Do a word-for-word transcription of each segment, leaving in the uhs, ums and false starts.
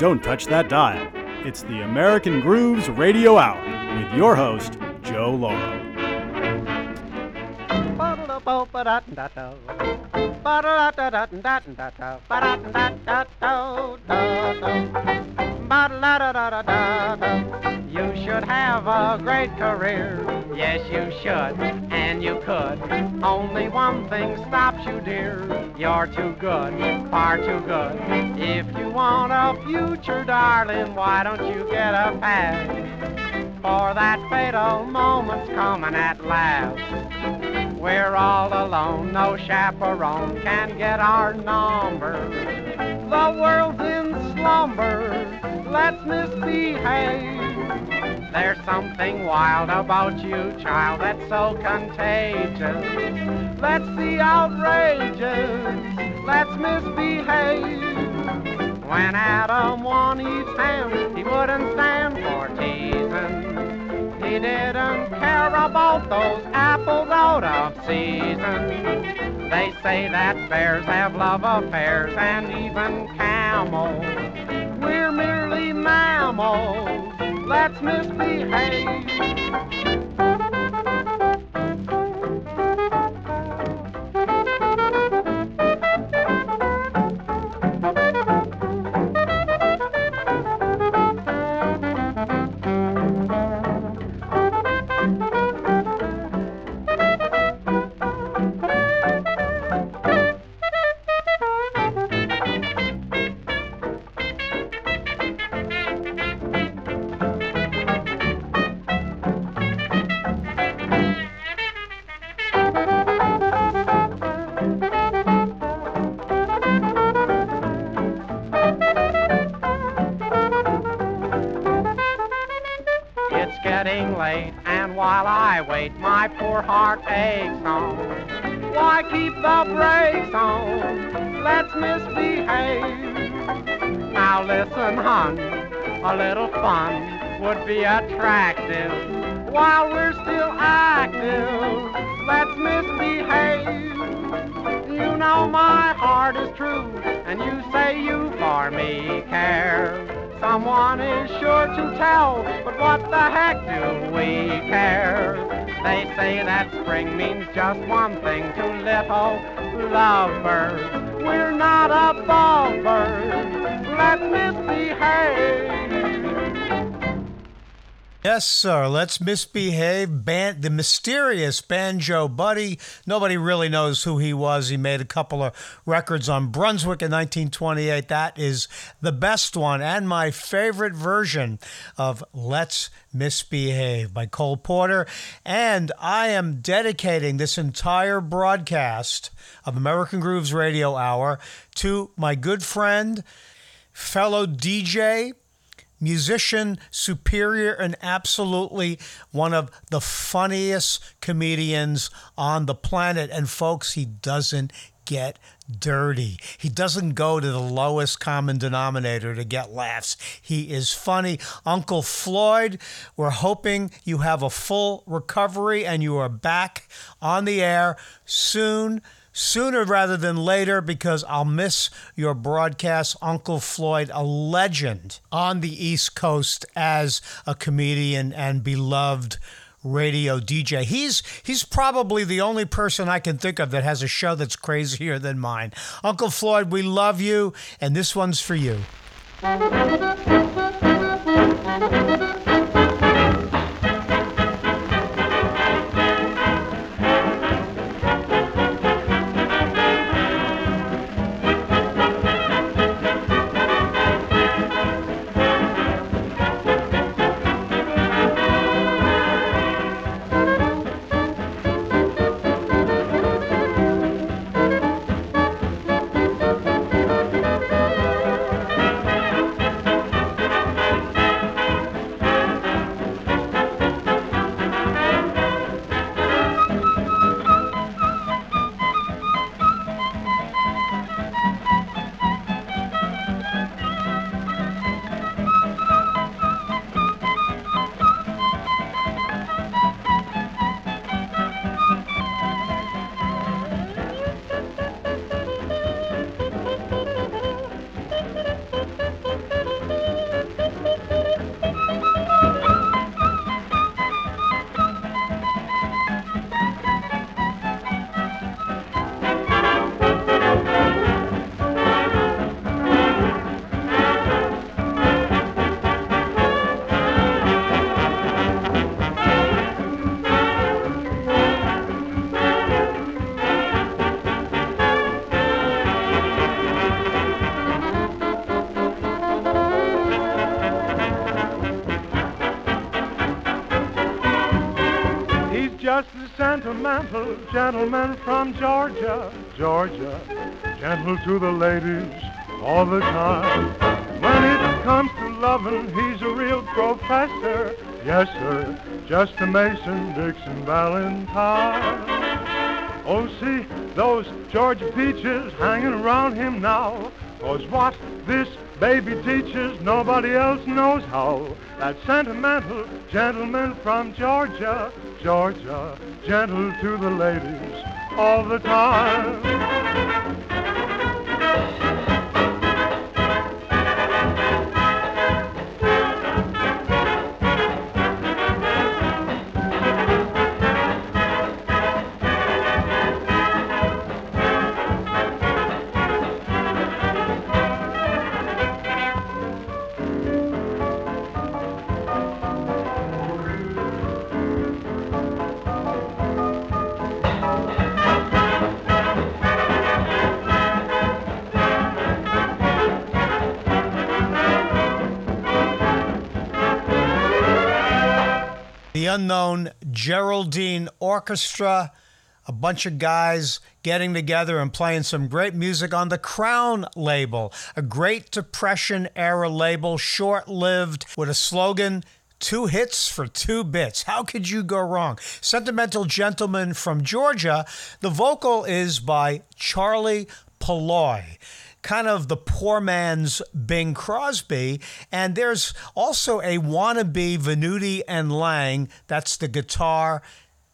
Don't touch that dial. It's the American Grooves Radio Hour with your host, Joe Lauro. You should have a great career, yes you should, and you could. Only one thing stops you, dear, you're too good, far too good. If you want a future, darling, why don't you get a pass? For that fatal moment's coming at last. We're all alone, no chaperone can get our number. The world's in slumber. Let's misbehave. There's something wild about you, child, that's so contagious. Let's be outrageous. Let's misbehave. When Adam won Eve's hand, he wouldn't stand for teasing. He didn't care about those apples out of season. They say that bears have love affairs and even camels. We're merely mammals. Let's misbehave. My poor heart aches on. Why keep the brakes on? Let's misbehave. Now listen, hon, a little fun would be attractive. While we're still active, let's misbehave. You know my heart is true, and you say you for me care. Someone is sure to tell, but what the heck do we care? They say that spring means just one thing to little lovers. We're not above birds. Let's misbehave. Yes, sir. Let's misbehave. Ban- the mysterious Banjo Buddy. Nobody really knows who he was. He made a couple of records on Brunswick in nineteen twenty-eight. That is the best one and my favorite version of Let's Misbehave by Cole Porter. And I am dedicating this entire broadcast of American Grooves Radio Hour to my good friend, fellow D J, musician, superior, and absolutely one of the funniest comedians on the planet. And folks, he doesn't get dirty. He doesn't go to the lowest common denominator to get laughs. He is funny. Uncle Floyd, we're hoping you have a full recovery and you are back on the air soon. Sooner rather than later, because I'll miss your broadcast. Uncle Floyd, a legend on the East Coast as a comedian and beloved radio D J. He's he's probably the only person I can think of that has a show that's crazier than mine. Uncle Floyd, we love you, and this one's for you. got the sentimental gentleman from Georgia, Georgia, gentle to the ladies all the time. When it comes to loving, he's a real professor, yes sir, just a Mason, Dixon, Valentine. Oh, see those Georgia peaches hanging around him now, 'cause what this baby teaches, nobody else knows how. That sentimental gentleman from Georgia, Georgia, gentle to the ladies all the time. The Unknown Geraldine Orchestra, a bunch of guys getting together and playing some great music on the Crown label, a Great Depression era label, short-lived, with a slogan, two hits for two bits. How could you go wrong? Sentimental Gentleman from Georgia. The vocal is by Charlie Palloy, kind of the poor man's Bing Crosby. And there's also a wannabe Venuti and Lang. That's the guitar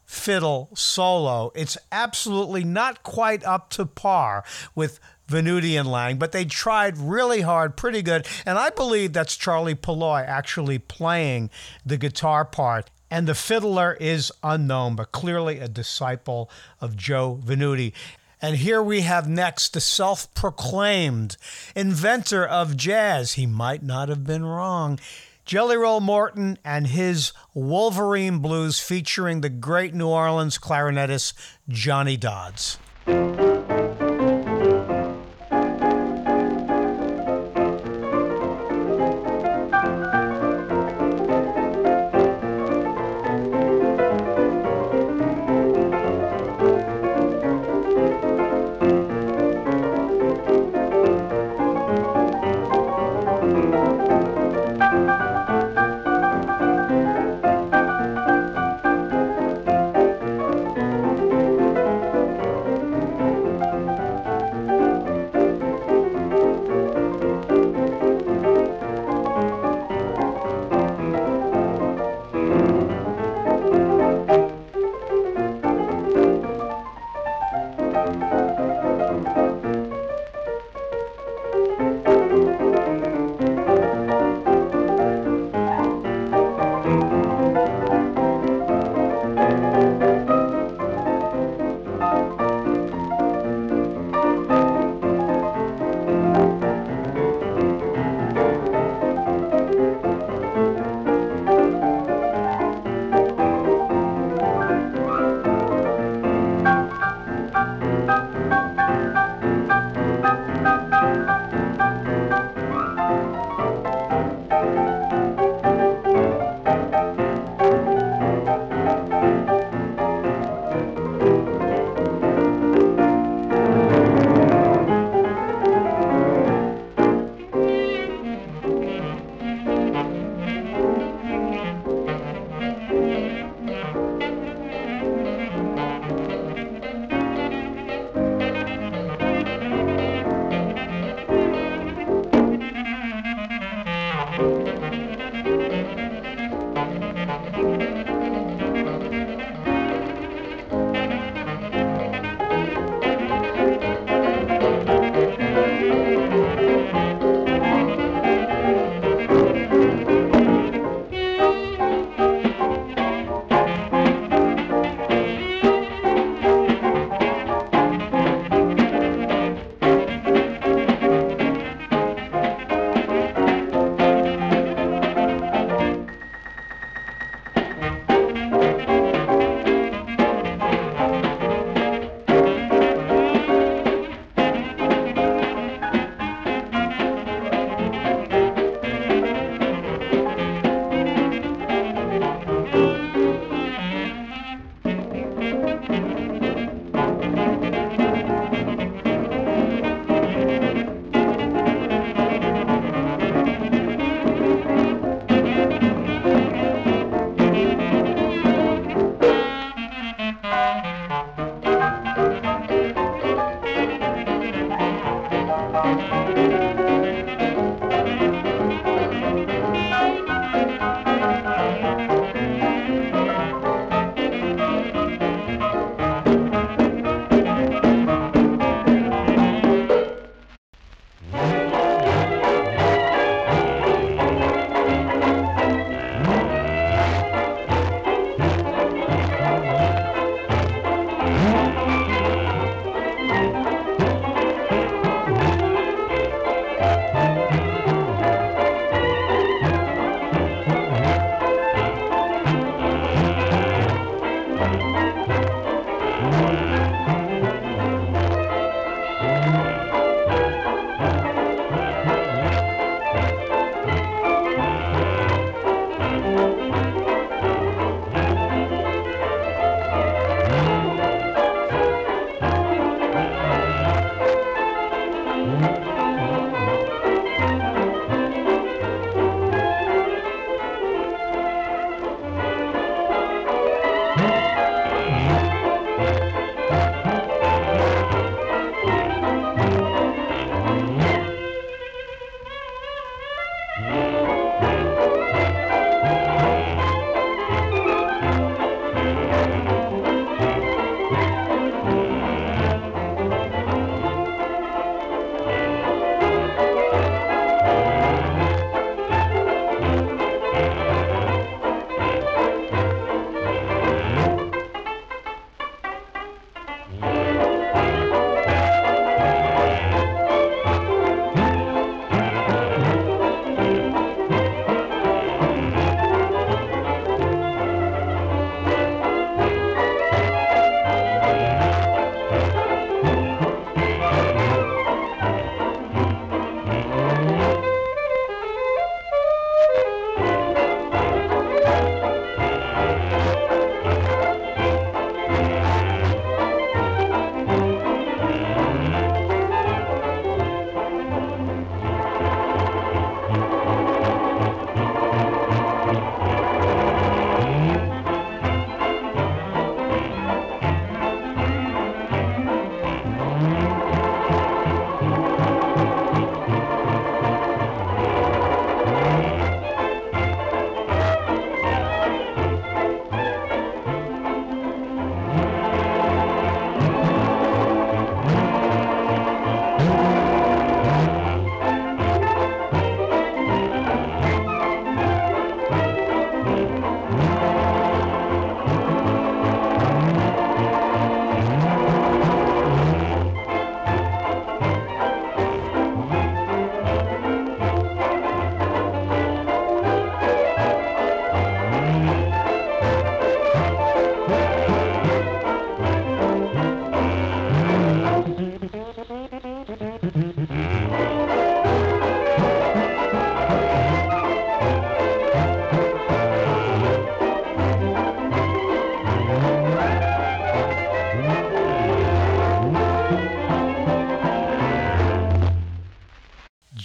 fiddle solo. It's absolutely not quite up to par with Venuti and Lang, but they tried really hard, pretty good. And I believe that's Charlie Palloy actually playing the guitar part. And the fiddler is unknown, but clearly a disciple of Joe Venuti. And here we have next the self-proclaimed inventor of jazz. He might not have been wrong. Jelly Roll Morton and his Wolverine Blues, featuring the great New Orleans clarinetist Johnny Dodds.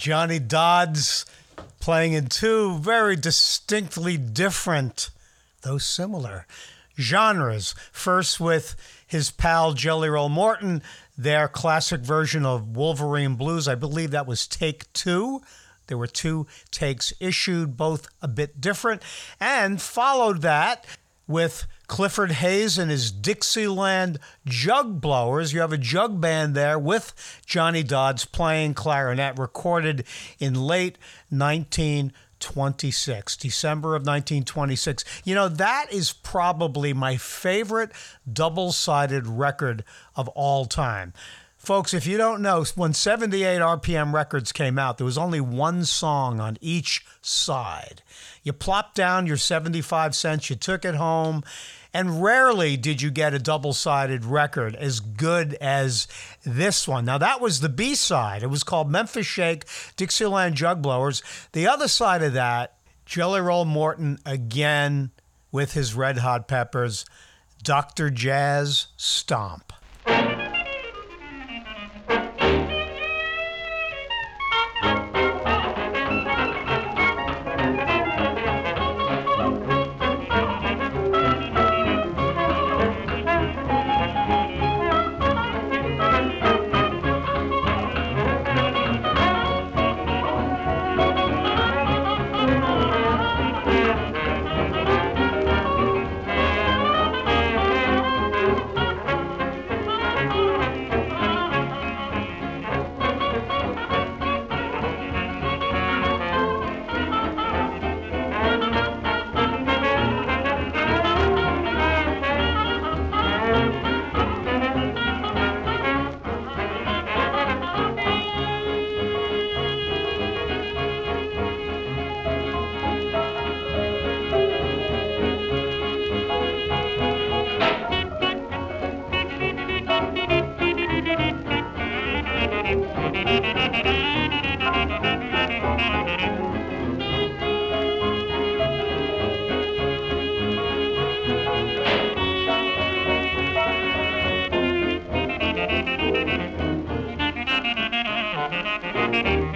Johnny Dodds playing in two very distinctly different, though similar, genres. First with his pal Jelly Roll Morton, their classic version of Wolverine Blues. I believe that was take two. There were two takes issued, both a bit different. And followed that with Clifford Hayes and his Dixieland Jug Blowers. You have a jug band there with Johnny Dodds playing clarinet, recorded in late nineteen twenty-six, December of nineteen twenty-six. You know, that is probably my favorite double-sided record of all time. Folks, if you don't know, when seventy-eight R P M records came out, there was only one song on each side. You plopped down your seventy-five cents, you took it home, and rarely did you get a double-sided record as good as this one. Now, that was the B-side. It was called Memphis Shake, Dixieland Jug Blowers. The other side of that, Jelly Roll Morton again with his Red Hot Peppers, Doctor Jazz Stomp. Thank you.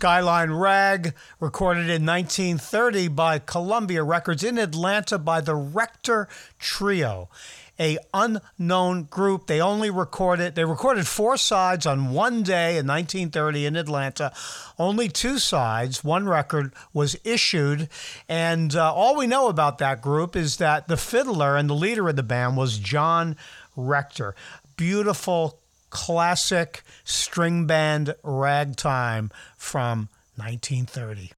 Skyline Rag, recorded in nineteen thirty by Columbia Records in Atlanta by the Rector Trio, a unknown group. They only recorded, they recorded four sides on one day in nineteen thirty in Atlanta. Only two sides, one record was issued. And uh, all we know about that group is that the fiddler and the leader of the band was John Rector. Beautiful, classic string band ragtime from nineteen thirty.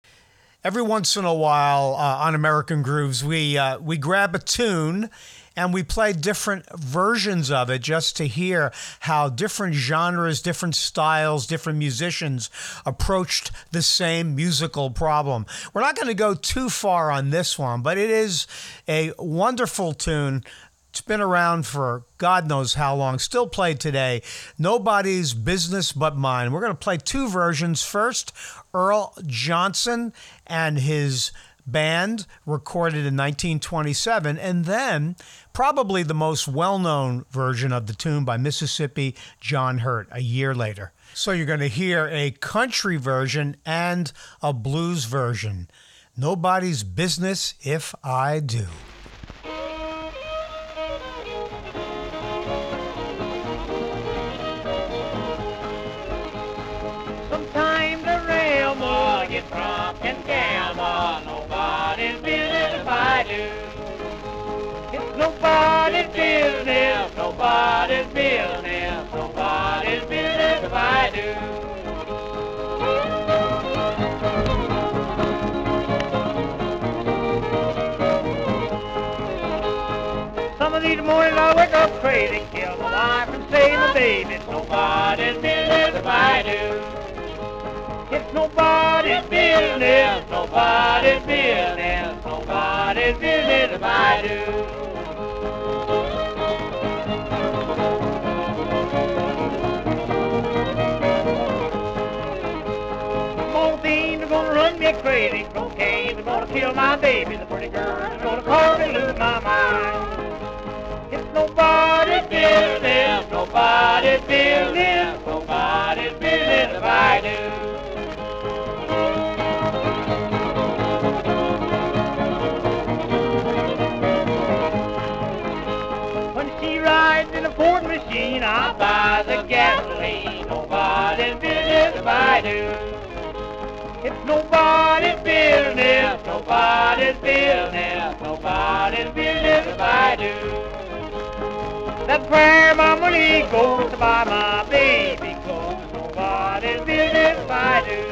Every once in a while uh, on American Grooves, we uh, we grab a tune and we play different versions of it just to hear how different genres, different styles, different musicians approached the same musical problem. We're not going to go too far on this one, but it is a wonderful tune. It's been around for God knows how long, still played today. Nobody's Business But Mine. We're going to play two versions. First, Earl Johnson and his band, recorded in nineteen twenty-seven, and then probably the most well-known version of the tune by Mississippi John Hurt a year later. So you're going to hear a country version and a blues version. Nobody's Business If I Do. Drunk and gamble, nobody's business if I do. It's nobody's business, nobody's business, nobody's business if I do. Some of these mornings I wake up crazy, kill my life and save my baby. It's nobody's business if I do. It's nobody's business, nobody's business, nobody's business if I do. Morphine's gonna run me crazy, cocaine's gonna kill my baby, the pretty girl's gonna call me, lose my mind. It's nobody's business, nobody's business, nobody's business if I do. Ford machine, I buy the gasoline. Nobody's business if I do. It's nobody's business, nobody's business, nobody's business if I do. That's where my money goes to buy my baby clothes. Nobody's business if I do.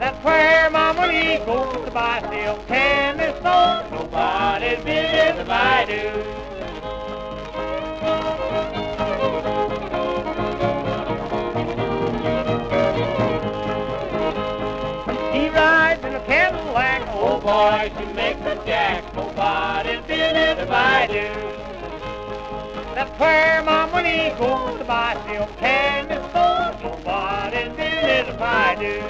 That's where my money goes to buy silk candy stores. Nobody's business if I do. She rides in a Cadillac, oh boy, she makes a jack. Nobody's business if I do. That's where my money goes to buy silk candy stores. Nobody's business if I do.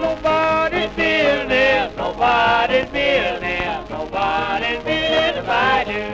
Nobody's business, nobody's business if I do.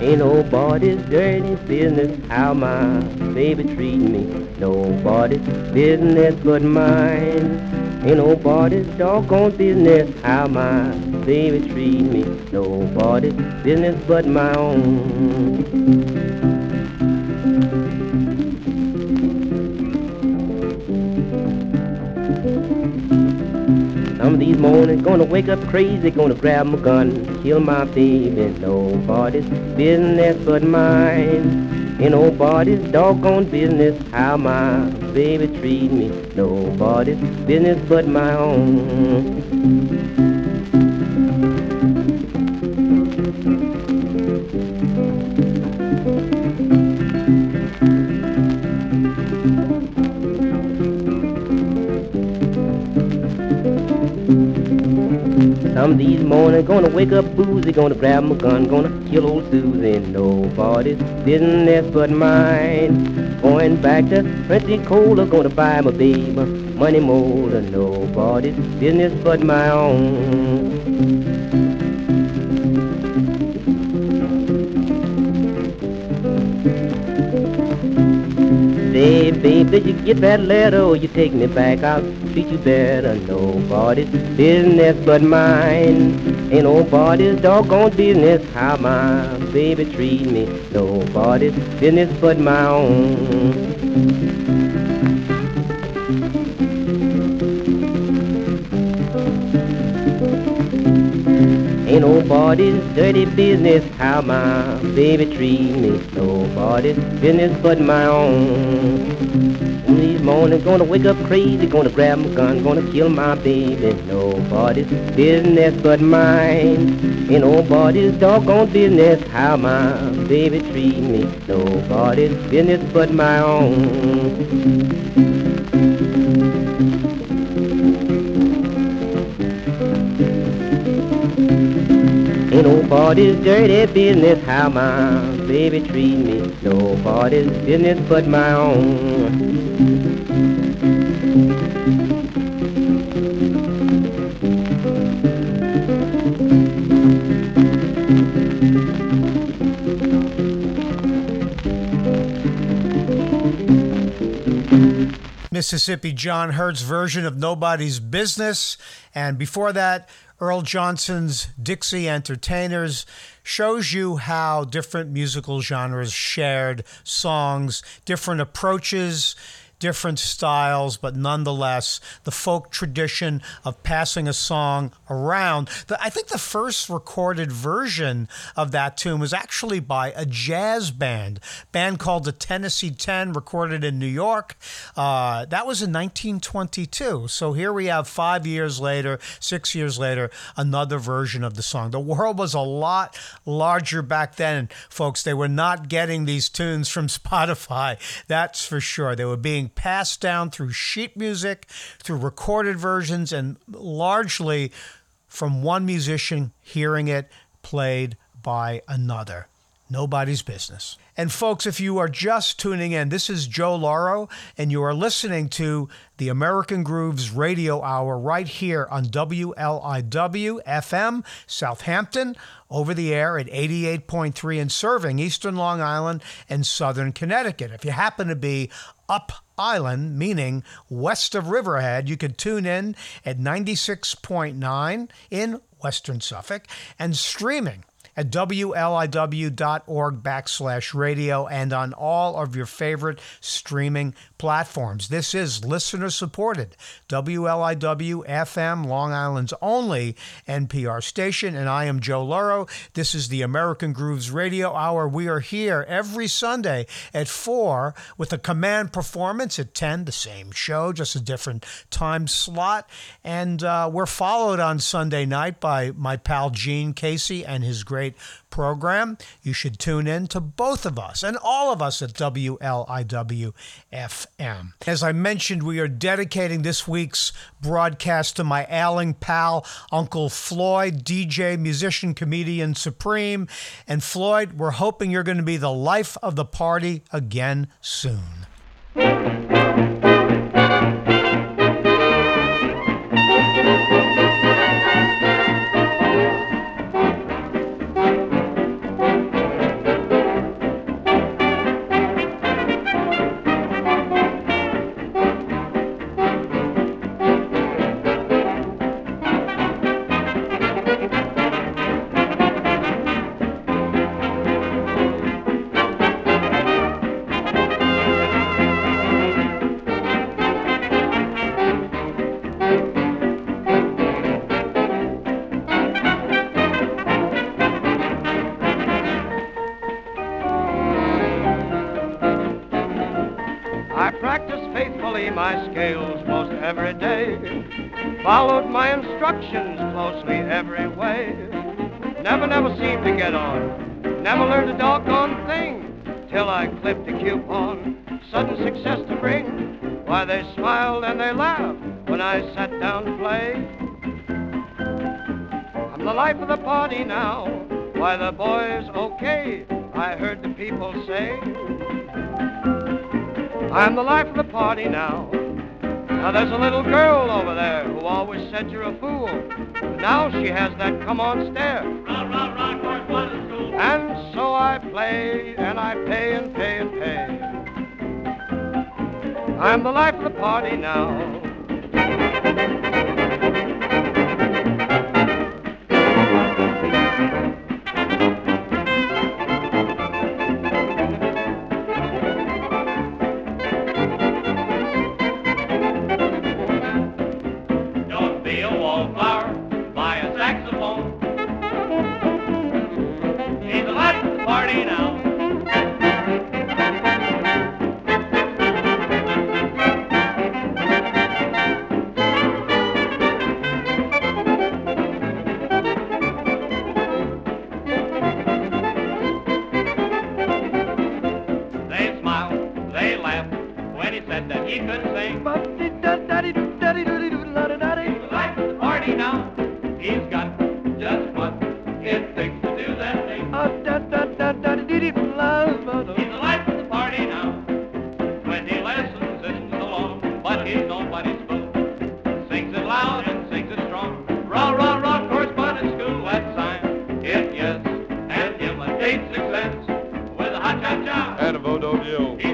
Ain't nobody's dirty business how my baby treat me. Nobody's business but mine. Ain't nobody's doggone business how my baby treat me. Nobody's business but my own. these mornings. Gonna wake up crazy, gonna grab my gun, kill my baby. Nobody's business but mine. Ain't nobody's doggone business how my baby treat me. Nobody's business but my own. Some these mornings, gonna wake up boozy, gonna grab my gun, gonna kill old Susie. Nobody's business but mine. Going back to Pensacola, gonna buy my baby money molder. Nobody's business but my own. Hey, babe, did you get that letter? Or you take me back, I'll treat you better. Nobody's business but mine. Ain't nobody's doggone business how my baby treat me. Nobody's business but my own. Ain't nobody's dirty business how my baby treat me. Nobody's business but my own. One of these mornings, gonna wake up crazy, gonna grab my gun, gonna kill my baby. Nobody's business but mine. Ain't nobody's doggone business how my baby treat me. Nobody's business but my own. Ain't nobody's dirty business how my baby treat me. Nobody's business but my own. Mississippi John Hurt's version of Nobody's Business. And before that, Earl Johnson's Dixie Entertainers shows you how different musical genres shared songs, different approaches, different styles, but nonetheless, the folk tradition of passing a song around. The, I think the first recorded version of that tune was actually by a jazz band, a band called the Tennessee Ten, recorded in New York. Uh, that was in nineteen twenty-two. So here we have five years later, six years later, another version of the song. The world was a lot larger back then, folks. They were not getting these tunes from Spotify, that's for sure. They were being passed down through sheet music, through recorded versions, and largely from one musician hearing it played by another. Nobody's business. And folks, if you are just tuning in, this is Joe Lauro, and you are listening to the American Grooves Radio Hour right here on W L I W F M, Southampton, over the air at eighty-eight point three and serving Eastern Long Island and Southern Connecticut. If you happen to be up island, meaning west of Riverhead, you can tune in at ninety-six point nine in Western Suffolk and streaming at W L I W dot org backslash radio and on all of your favorite streaming platforms. This is listener-supported W L I W F M, Long Island's only N P R station, and I am Joe Lauro. This is the American Grooves Radio Hour. We are here every Sunday at four with a command performance at ten, the same show, just a different time slot. And uh, we're followed on Sunday night by my pal Gene Casey and his great program. You should tune in to both of us and all of us at W L I W F M. As I mentioned, we are dedicating this week's broadcast to my ailing pal, Uncle Floyd, D J, musician, comedian supreme. And Floyd, we're hoping you're going to be the life of the party again soon. carefully my scales most every day. Followed my instructions closely every way. Never, never seemed to get on. Never learned a doggone thing till I clipped a coupon. Sudden success to bring. Why, they smiled and they laughed when I sat down to play. I'm the life of the party now. Why, the boy's okay, I heard the people say. I'm the life of the party now. Now there's a little girl over there who always said you're a fool. But now she has that come on stare. Rah, rah, rah, course one in school. And so I play and I pay and pay and pay. I'm the life of the party now. He's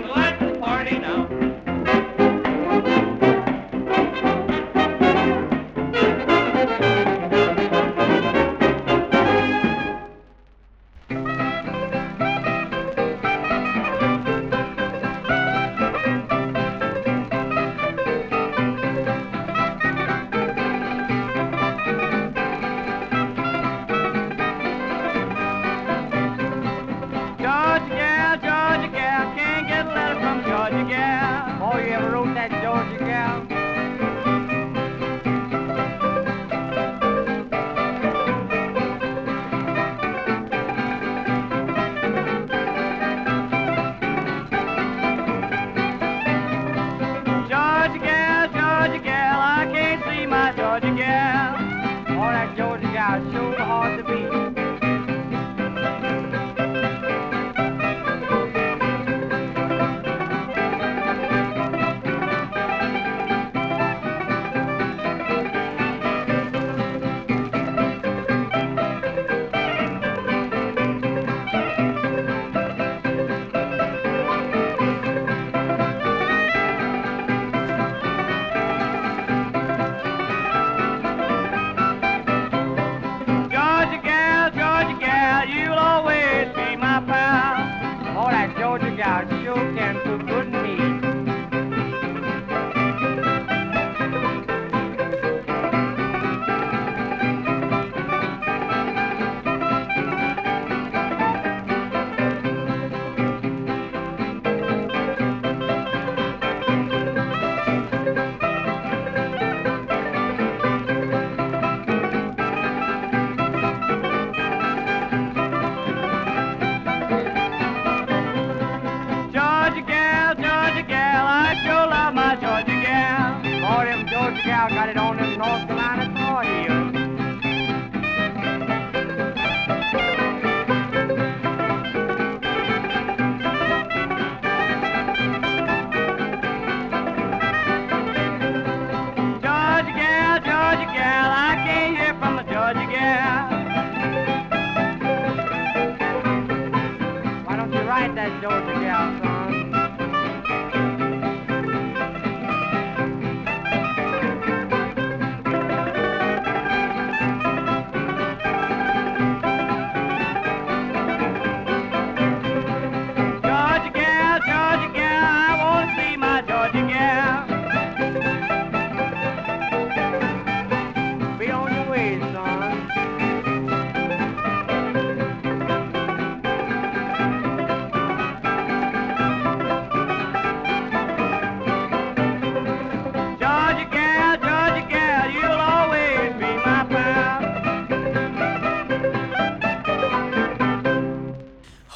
the life of the party now.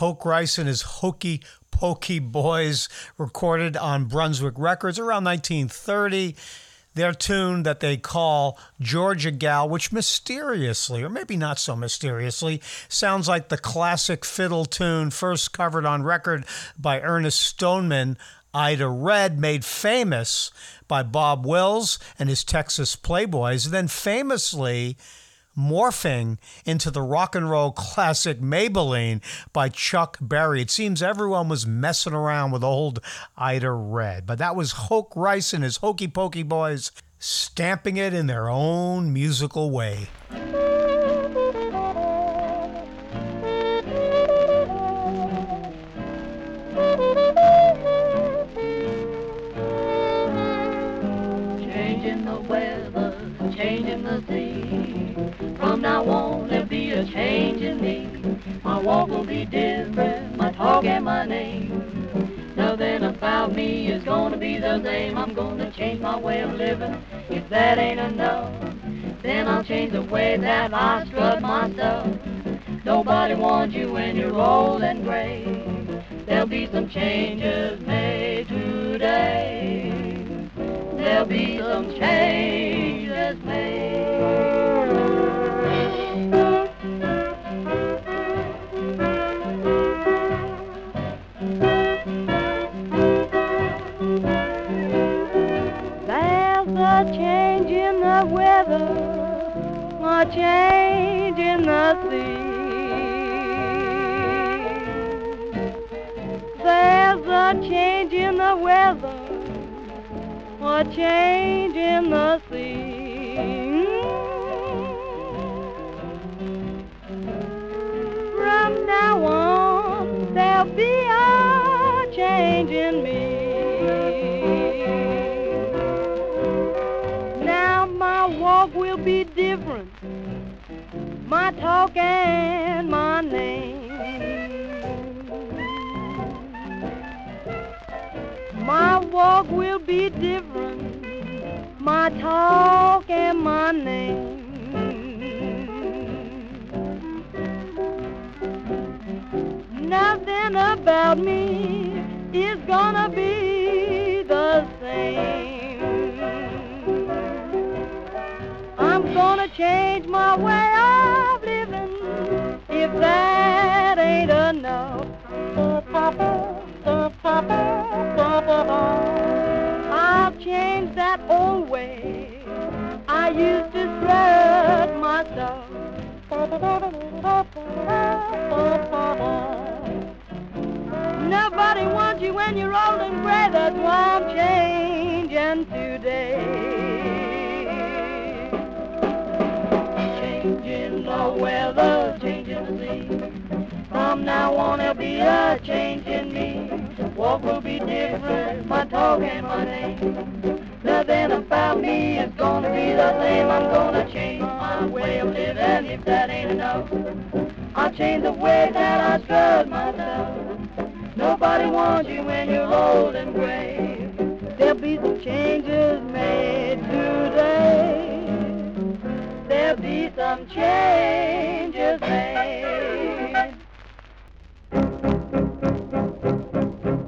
Hoke Rice and his Hokey Pokey Boys recorded on Brunswick Records around nineteen thirty. Their tune that they call Georgia Gal, which mysteriously, or maybe not so mysteriously, sounds like the classic fiddle tune first covered on record by Ernest Stoneman, Ida Red, made famous by Bob Wills and his Texas Playboys, then famously morphing into the rock and roll classic Maybelline by Chuck Berry. It seems everyone was messing around with old Ida Red, but that was Hoke Rice and his Hokey Pokey Boys stamping it in their own musical way. Changing the weather, changing the sea. From now on, there'll be a change in me. My walk will be different, my talk and my name. Nothing about me is gonna be the same. I'm gonna change my way of living. If that ain't enough, then I'll change the way that I strut my stuff. Nobody wants you when you're old and gray. There'll be some changes made today. There'll be some changes made. A change in the weather, a change in the sea. There's a change in the weather, a change in the sea. From now on, there'll be a change in me. Will be different, my talk and my name. My walk will be different, my talk and my name. Nothing about me is gonna be the same. Gonna change my way of living, if that ain't enough. I'll change that old way I used to spread myself. Nobody wants you when you're old and gray. That's why I'm changing today. Changing the weather, changing the sea. From now on there'll be a change in me. Walk will be different, my talk and my name. Nothing about me is gonna be the same. I'm gonna change my way of living, if that ain't enough. I'll change the way that I strut myself. Nobody wants you when you're old and gray. There'll be some changes made today. There'll be some changes made.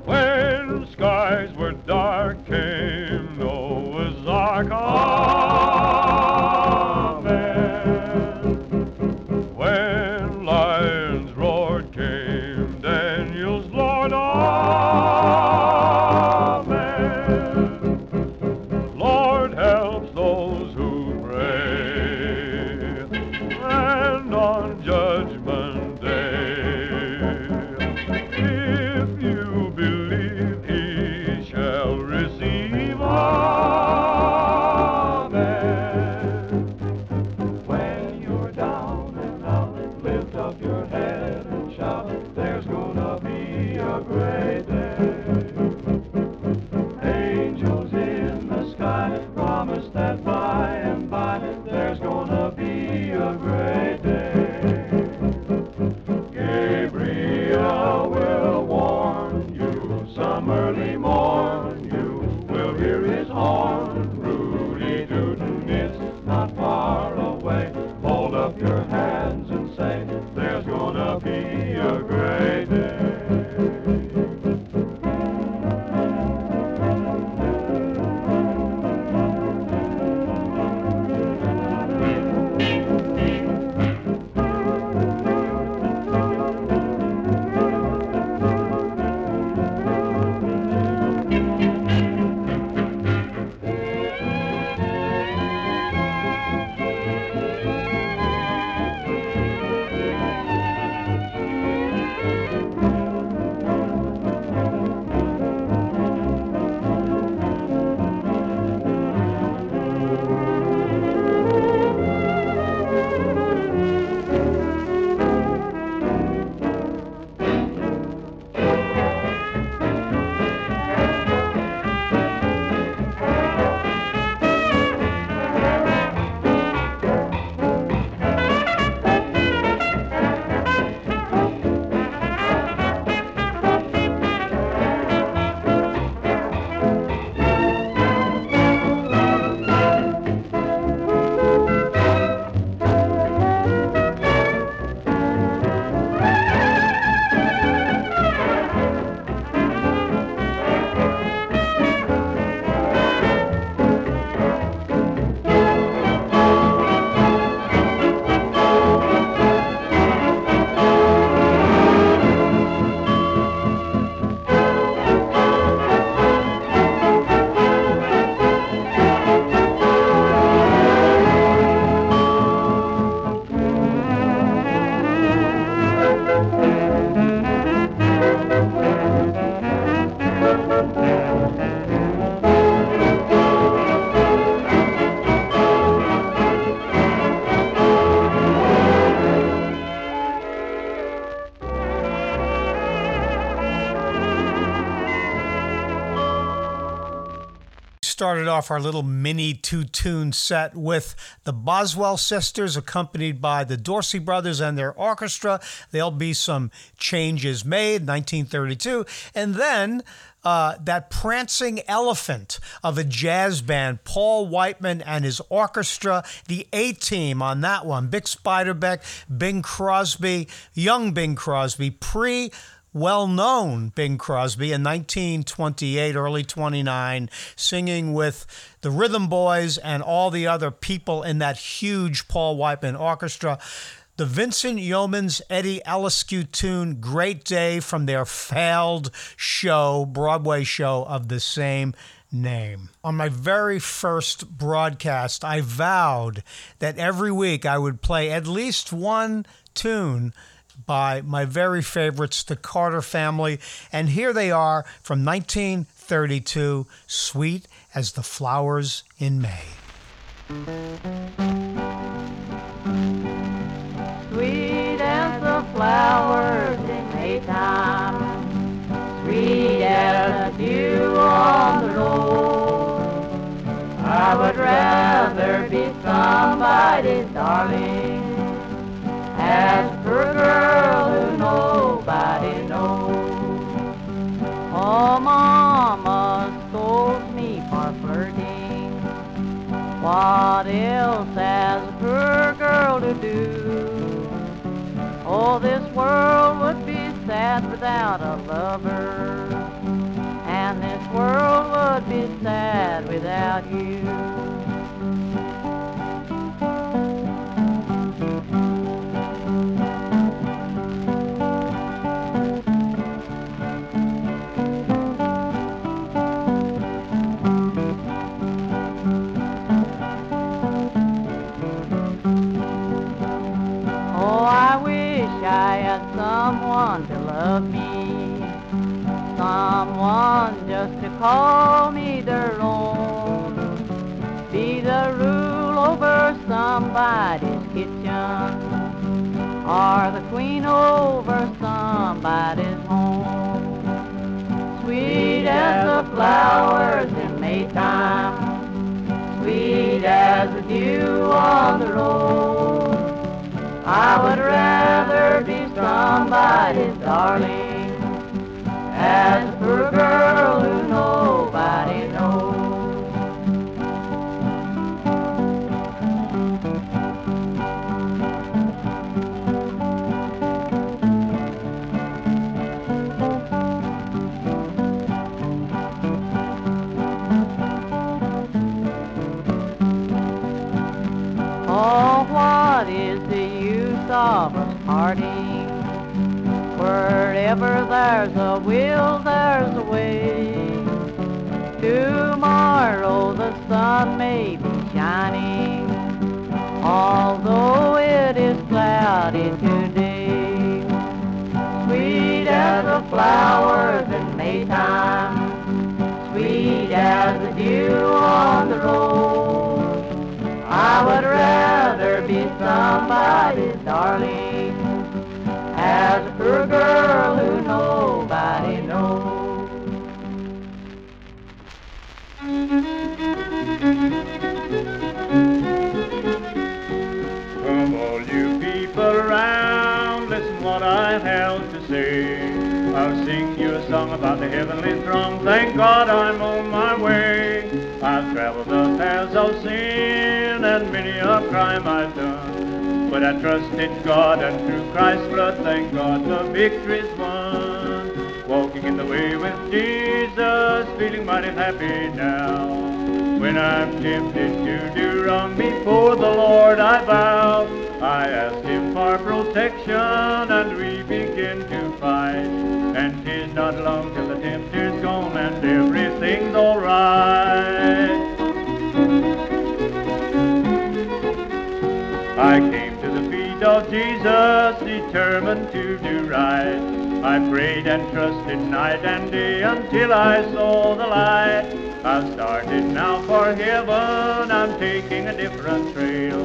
When skies were dark came Noah's Ark. Amen. When lions roared came Daniel's Lord. Amen. Lord helps those who pray. Judgment Day, if you believe, he shall receive. Amen. When you're down and out, lift up your head and shout, there's gonna be a great day. Angels in the sky promise that by and by, there's gonna be a great day. Your hands and say, there's gonna be a great day. started off our little mini two-tune set with the Boswell Sisters, accompanied by the Dorsey Brothers and their orchestra. There'll be some changes made, nineteen thirty-two. And then uh, that prancing elephant of a jazz band, Paul Whiteman and his orchestra, the A-Team on that one. Bick Spiderbeck, Bing Crosby, young Bing Crosby, pre- well-known Bing Crosby in nineteen twenty-eight, early twenty-nine, singing with the Rhythm Boys and all the other people in that huge Paul Whiteman orchestra. The Vincent Yeomans, Eddie Aliscu tune, Great Day, from their failed show, Broadway show of the same name. On my very first broadcast, I vowed that every week I would play at least one tune by my very favorites, the Carter Family. And here they are from nineteen thirty-two, Sweet as the Flowers in May. Sweet as the flowers in Maytime, sweet as the dew on the road, I would rather be somebody's darling, as for a girl who nobody knows. Oh, Mama scolds me for flirting. What else has a poor girl to do? Oh, this world would be sad without a lover, and this world would be sad without you. I had someone to love me, someone just to call me their own, be the rule over somebody's kitchen, or the queen over somebody's home. Sweet as the flowers in Maytime, sweet as the dew on the road, I would rather be somebody's darling, as a poor girl who nobody knows. Oh, what is the of us parting? Wherever there's a will, there's a way. Tomorrow the sun may be shining, although it is cloudy today. Sweet as the flowers in Maytime, sweet as the dew on the road, I would rather be somebody's darling, as a poor girl who nobody knows. From all you people around, listen what I have to say. I'll sing you a song about the heavenly throng. Thank God I'm on my way. I've traveled the paths of sin, and many a crime I've done, but I trust in God, and through Christ's blood, thank God, the victory's won. Walking in the way with Jesus, feeling mighty happy now. When I'm tempted to do wrong, before the Lord I bow. I ask Him for protection, and we begin to fight. And 'tis not long till the tempter's gone, and everything's all right. I came to the feet of Jesus, determined to do right. I prayed and trusted night and day until I saw the light. I've started now for heaven, I'm taking a different trail.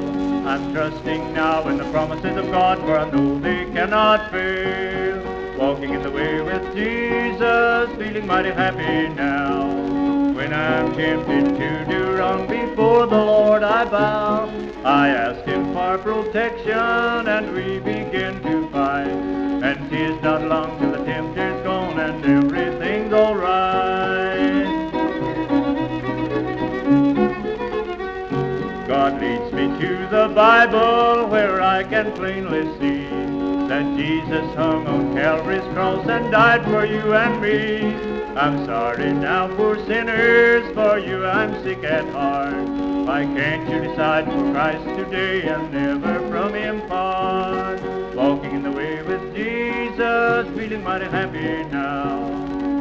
I'm trusting now in the promises of God, for I know they cannot fail. Walking in the way with Jesus, feeling mighty happy now. when I'm tempted to do wrong, before the Lord I bow. I ask him for protection, and we begin to fight. And 'tis not long till the tempter's gone, and everything's all right. God leads me to the Bible, where I can plainly see that Jesus hung on Calvary's cross and died for you and me. I'm sorry now for sinners, for you I'm sick at heart. Why can't you decide for Christ today and never from him part? Walking in the way with Jesus, feeling mighty happy now.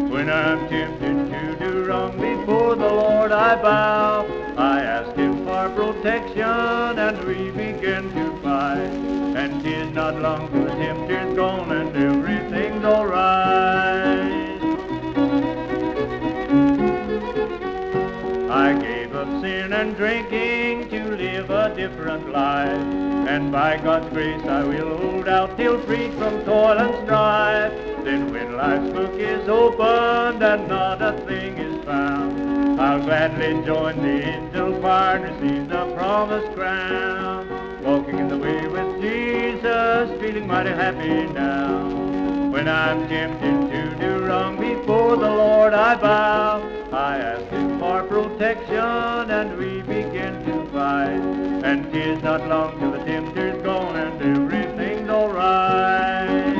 When I'm tempted to do wrong, before the Lord I bow. I ask him for protection, and we begin to fight. And 'tis not long till the tempter's gone, and everything's all right. I gave up sin and drinking to live a different life, and by God's grace I will hold out till free from toil and strife. Then when life's book is opened and not a thing is found, I'll gladly join the angel choir and receive the promised crown. Walking in the way with Jesus, feeling mighty happy now. When I'm tempted to do wrong, before the Lord I bow. I ask him for protection, and we begin to fight. And 'tis not long till the tempter's gone, and everything's all right.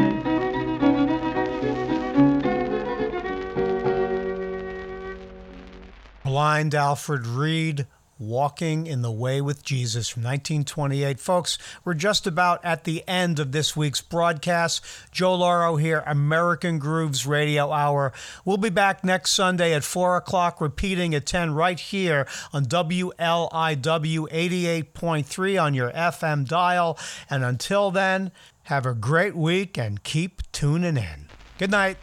Blind Alfred Reed, Walking in the Way with Jesus from nineteen twenty-eight. Folks, we're just about at the end of this week's broadcast. Joe Lauro here, American Grooves Radio Hour. We'll be back next Sunday at four o'clock, repeating at ten right here on W L I W eighty-eight point three on your F M dial. And until then, have a great week and keep tuning in. Good night.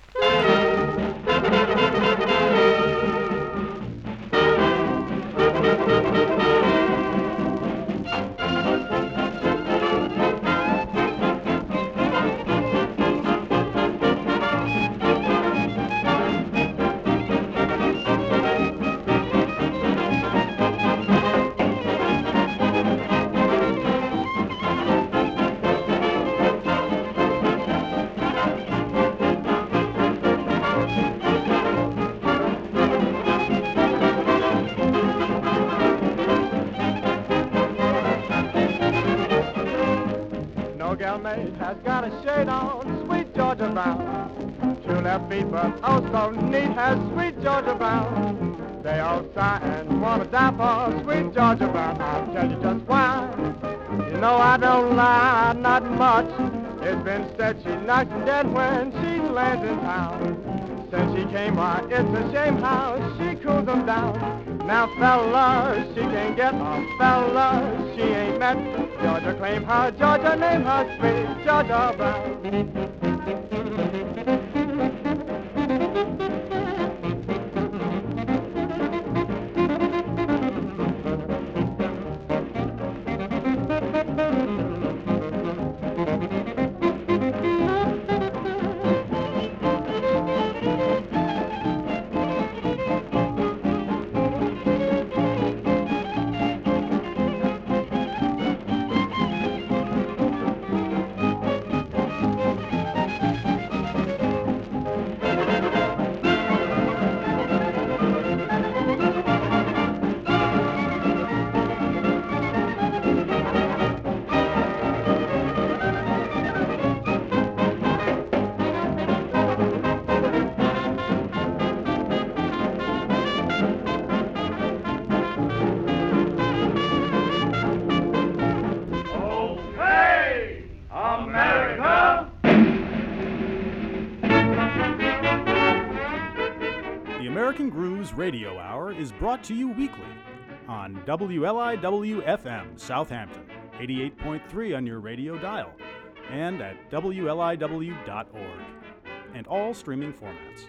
Has got a shade on, sweet Georgia Brown. True left feet, but oh so neat, has sweet Georgia Brown. They all sigh and want to die for sweet Georgia Brown. I'll tell you just why. You know I don't lie, not much. It's been said she knocks him dead when she lands in town. Since she came by, it's a shame how she cools them down. Now fellas, she can get on, fellas, she ain't met. Georgia claim her, Georgia name her, sweet Georgia Radio Hour is brought to you weekly on W L I W F M Southampton, eighty-eight point three on your radio dial, and at W L I W dot org, and all streaming formats.